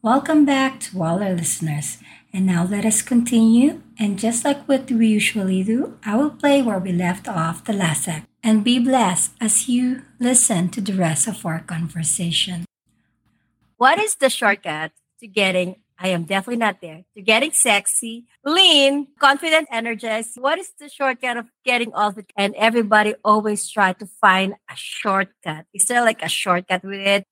Welcome back to all our listeners. And now let us continue. And just like what we usually do, I will play where we left off the last act. And be blessed as you listen to the rest of our conversation. What is the shortcut to getting, I am definitely not there, to getting sexy, lean, confident, energized? What is the shortcut of getting all the, and everybody always try to find a shortcut. Is there like a shortcut with it?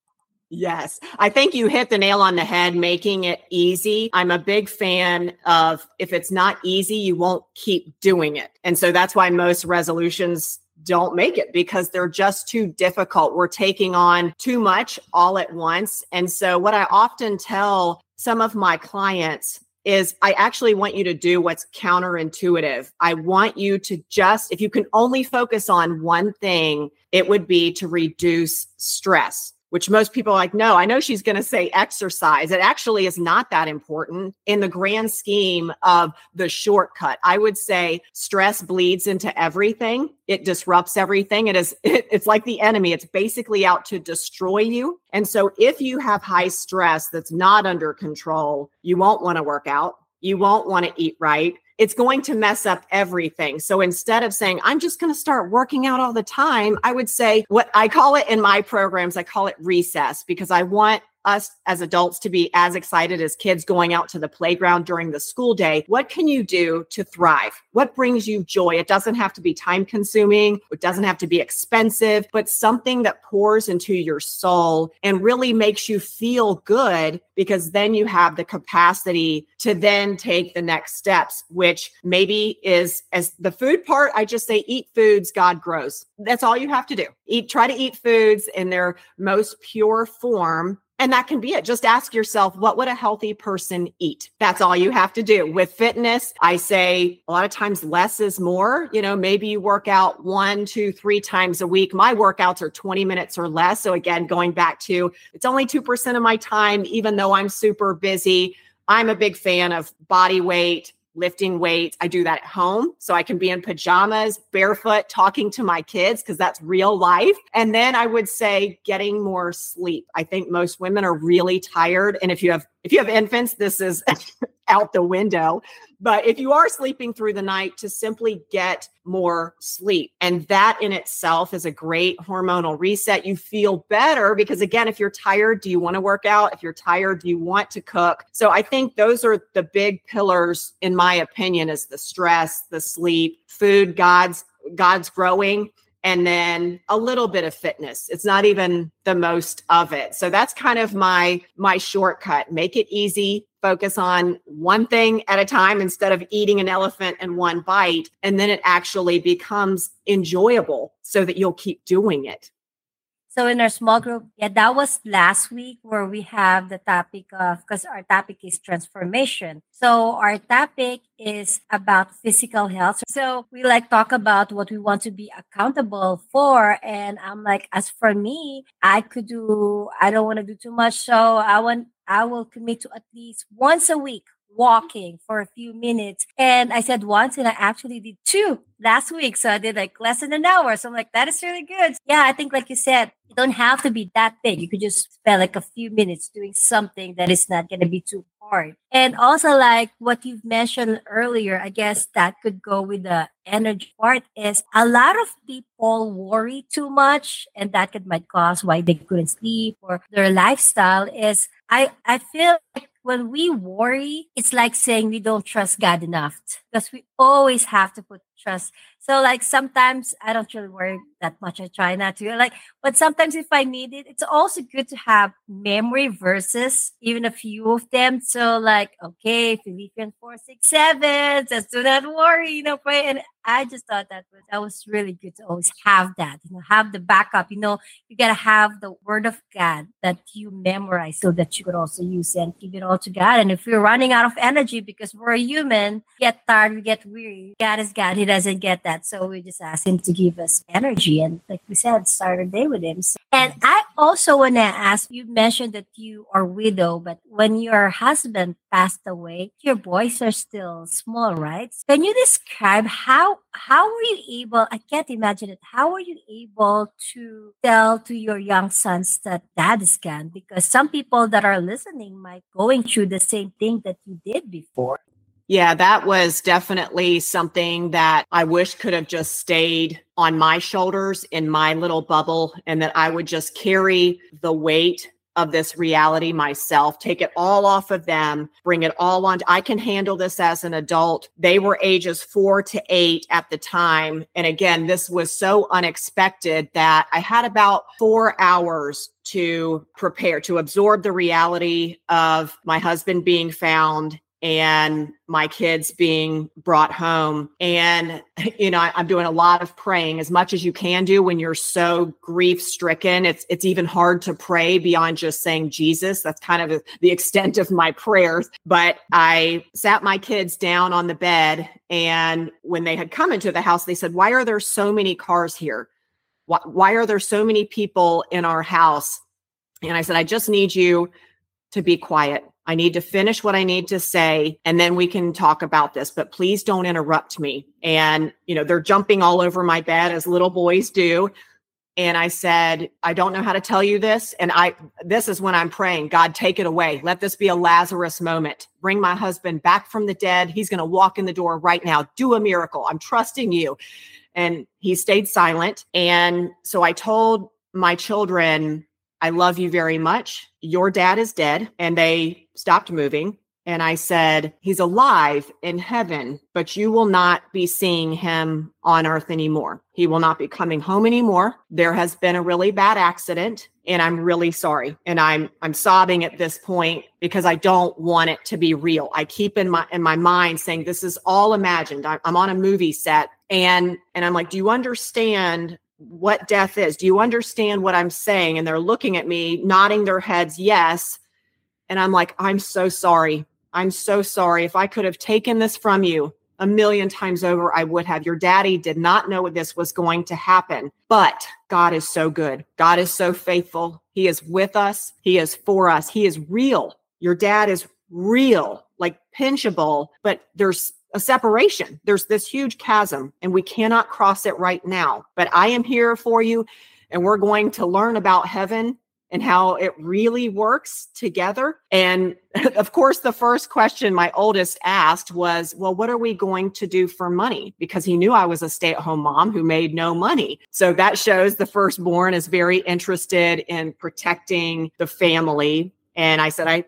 Yes. I think you hit the nail on the head, making it easy. I'm a big fan of if it's not easy, you won't keep doing it. And so that's why most resolutions don't make it, because they're just too difficult. We're taking on too much all at once. And so what I often tell some of my clients is I actually want you to do what's counterintuitive. I want you to just, if you can only focus on one thing, it would be to reduce stress, which most people are like, no, I know she's going to say exercise. It actually is not that important in the grand scheme of the shortcut. I would say stress bleeds into everything. It disrupts everything. It's like the enemy. It's basically out to destroy you. And so if you have high stress that's not under control, you won't want to work out. You won't want to eat right. It's going to mess up everything. So instead of saying, I'm just going to start working out all the time, I would say what I call it in my programs, I call it recess, because I want us as adults to be as excited as kids going out to the playground during the school day. What can you do to thrive? What brings you joy? It doesn't have to be time consuming. It doesn't have to be expensive, but something that pours into your soul and really makes you feel good, because then you have the capacity to then take the next steps, which maybe is as the food part. I just say eat foods God grows. That's all you have to do. Try to eat foods in their most pure form. And that can be it. Just ask yourself, what would a healthy person eat? That's all you have to do. With fitness, I say a lot of times less is more. You know, maybe you work out 1, 2, 3 times a week. My workouts are 20 minutes or less. So again, going back to, it's only 2% of my time, even though I'm super busy. I'm a big fan of body weight, lifting weights. I do that at home. So I can be in pajamas, barefoot, talking to my kids, because that's real life. And then I would say getting more sleep. I think most women are really tired. And if you have infants, this is out the window. But if you are sleeping through the night, to simply get more sleep. And that in itself is a great hormonal reset. You feel better because, again, if you're tired, do you want to work out? If you're tired, do you want to cook? So I think those are the big pillars, in my opinion, is the stress, the sleep, food, God's growing, and then a little bit of fitness. It's not even the most of it. So that's kind of my shortcut. Make it easy. Focus on one thing at a time instead of eating an elephant in one bite. And then it actually becomes enjoyable so that you'll keep doing it. So in our small group, that was last week where we have the topic of, because our topic is transformation. So our topic is about physical health. So we talk about what we want to be accountable for. And I'm like, as for me, I don't want to do too much. So I will commit to at least once a week walking for a few minutes. And I said once, and I actually did 2 last week. So I did less than an hour. So I'm like, that is really good. Yeah, I think like you said, you don't have to be that big. You could just spend a few minutes doing something that is not going to be too hard. And also what you've mentioned earlier, I guess that could go with the energy part, is a lot of people worry too much, and that might cause why they couldn't sleep, or their lifestyle is, I feel like when we worry, it's like saying we don't trust God enough, because we always have to put trust. So sometimes I don't really worry that much. I try not to. But sometimes if I need it, it's also good to have memory verses, even a few of them. So okay, Philippians 4:6-7, just do not worry, pray. And I just thought that was really good to always have that, have the backup. You gotta have the word of God that you memorize so that you could also use it and give it all to God. And if you're running out of energy, because we're a human, get tired, we get weary, God is God. doesn't get that. So we just ask him to give us energy. And like we said, start a day with him. And I also want to ask, you mentioned that you are widow, but when your husband passed away, your boys are still small, right? Can you describe how were you able, I can't imagine it, how were you able to tell to your young sons that dad is gone? Because some people that are listening might going through the same thing that you did before. Yeah, that was definitely something that I wish could have just stayed on my shoulders in my little bubble, and that I would just carry the weight of this reality myself, take it all off of them, bring it all on. I can handle this as an adult. They were ages 4 to 8 at the time. And again, this was so unexpected that I had about 4 hours to prepare, to absorb the reality of my husband being found and my kids being brought home. And, you know, I'm doing a lot of praying, as much as you can do when you're so grief stricken. It's even hard to pray beyond just saying Jesus. That's kind of the extent of my prayers. But I sat my kids down on the bed. And when they had come into the house, they said, "Why are there so many cars here? Why are there so many people in our house?" And I said, "I just need you to be quiet. I need to finish what I need to say, and then we can talk about this, but please don't interrupt me." And, you know, they're jumping all over my bed as little boys do. And I said, "I don't know how to tell you this." And this is when I'm praying, "God, take it away. Let this be a Lazarus moment. Bring my husband back from the dead. He's going to walk in the door right now. Do a miracle. I'm trusting you." And he stayed silent. And so I told my children, "I love you very much. Your dad is dead." And they stopped moving. And I said, "He's alive in heaven, but you will not be seeing him on earth anymore. He will not be coming home anymore. There has been a really bad accident, and I'm really sorry." And I'm sobbing at this point because I don't want it to be real. I keep in my mind saying, this is all imagined. I'm on a movie set. And I'm like, "Do you understand what death is? Do you understand what I'm saying?" And they're looking at me, nodding their heads, yes. And I'm like, "I'm so sorry. I'm so sorry. If I could have taken this from you a million times over, I would have. Your daddy did not know this was going to happen, but God is so good. God is so faithful. He is with us. He is for us. He is real. Your dad is real, like pinchable, but there's a separation. There's this huge chasm, and we cannot cross it right now. But I am here for you, and we're going to learn about heaven and how it really works together." And of course, the first question my oldest asked was, "Well, what are we going to do for money?" Because he knew I was a stay-at-home mom who made no money. So that shows the firstborn is very interested in protecting the family. And I said, "I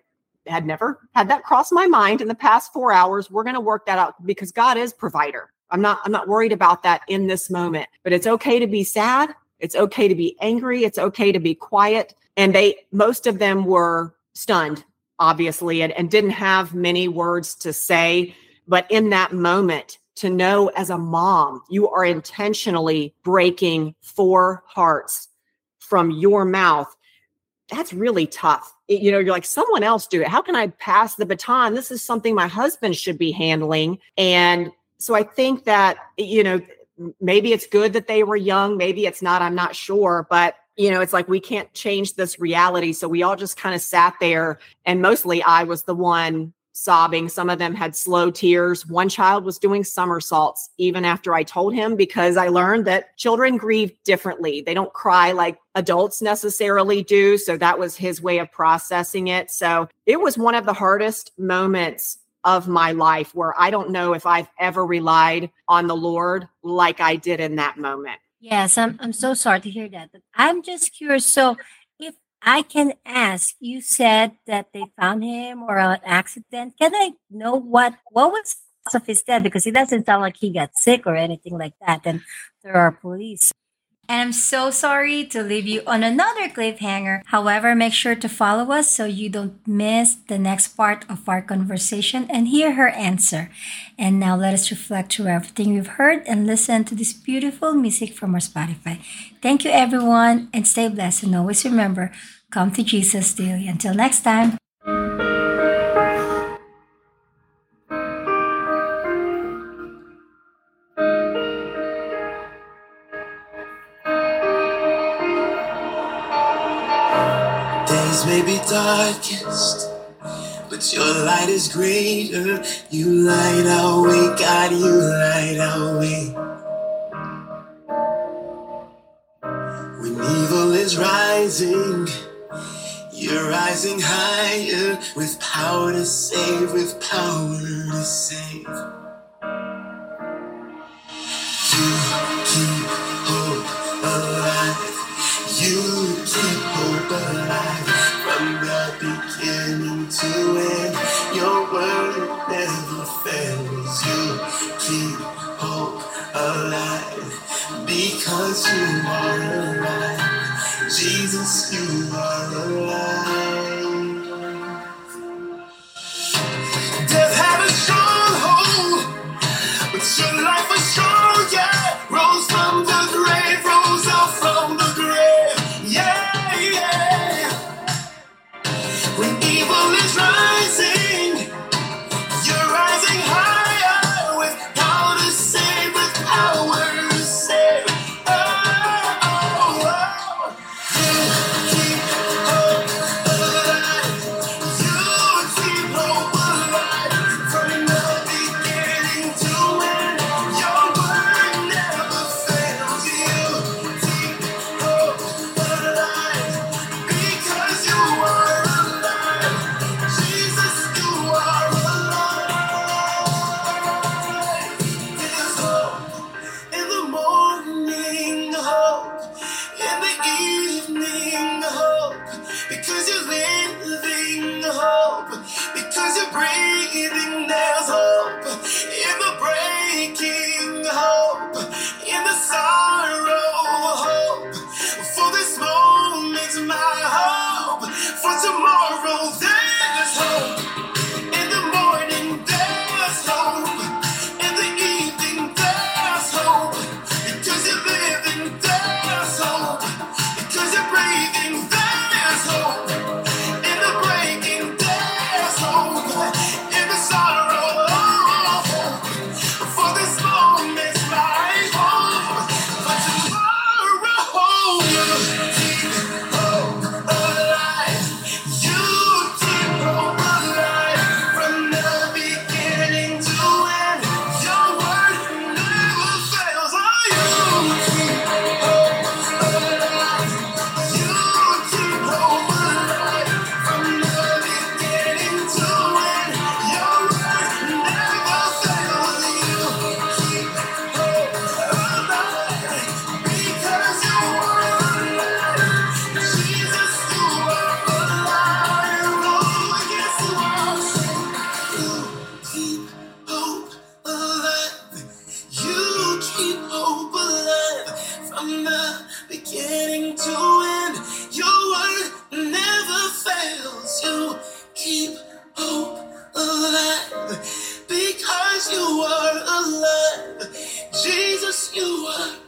had never had that cross my mind in the past 4 hours. We're going to work that out because God is provider. I'm not worried about that in this moment, but it's okay to be sad. It's okay to be angry. It's okay to be quiet." And most of them were stunned, obviously, and didn't have many words to say. But in that moment, to know as a mom, you are intentionally breaking 4 hearts from your mouth, that's really tough. You know, you're like, someone else do it. How can I pass the baton? This is something my husband should be handling. And so I think that, you know, maybe it's good that they were young. Maybe it's not, I'm not sure. But, you know, it's like, we can't change this reality. So we all just kind of sat there. And mostly I was the one sobbing. Some of them had slow tears. One child was doing somersaults even after I told him, because I learned that children grieve differently. They don't cry like adults necessarily do. So that was his way of processing it. So it was one of the hardest moments of my life, where I don't know if I've ever relied on the Lord like I did in that moment. Yes, I'm so sorry to hear that. But I'm just curious. So if I can ask, you said that they found him or an accident. Can I know what was the cause of his death? Because it doesn't sound like he got sick or anything like that. And there are police. And I'm so sorry to leave you on another cliffhanger. However, make sure to follow us so you don't miss the next part of our conversation and hear her answer. And now let us reflect to everything we've heard and listen to this beautiful music from our Spotify. Thank you, everyone, and stay blessed. And always remember, come to Jesus daily. Until next time. be darkest, but your light is greater. You light our way, God, you light our way. When evil is rising, you're rising higher, with power to save, with power to save. You keep hope alive. You keep hope alive. From the beginning to end, your word never fails. You keep hope alive because you are alive. Jesus, you are alive. Death had a stronghold, but your life was strong, yeah. Rose from the grave, rose up from the grave. When evil is rising, you're rising higher, with power to save, with power to save. Oh, oh, oh. You keep hope alive. You keep hope alive. From the beginning to end, your word never fails. You keep hope alive because you are. You are alive, Jesus, you are.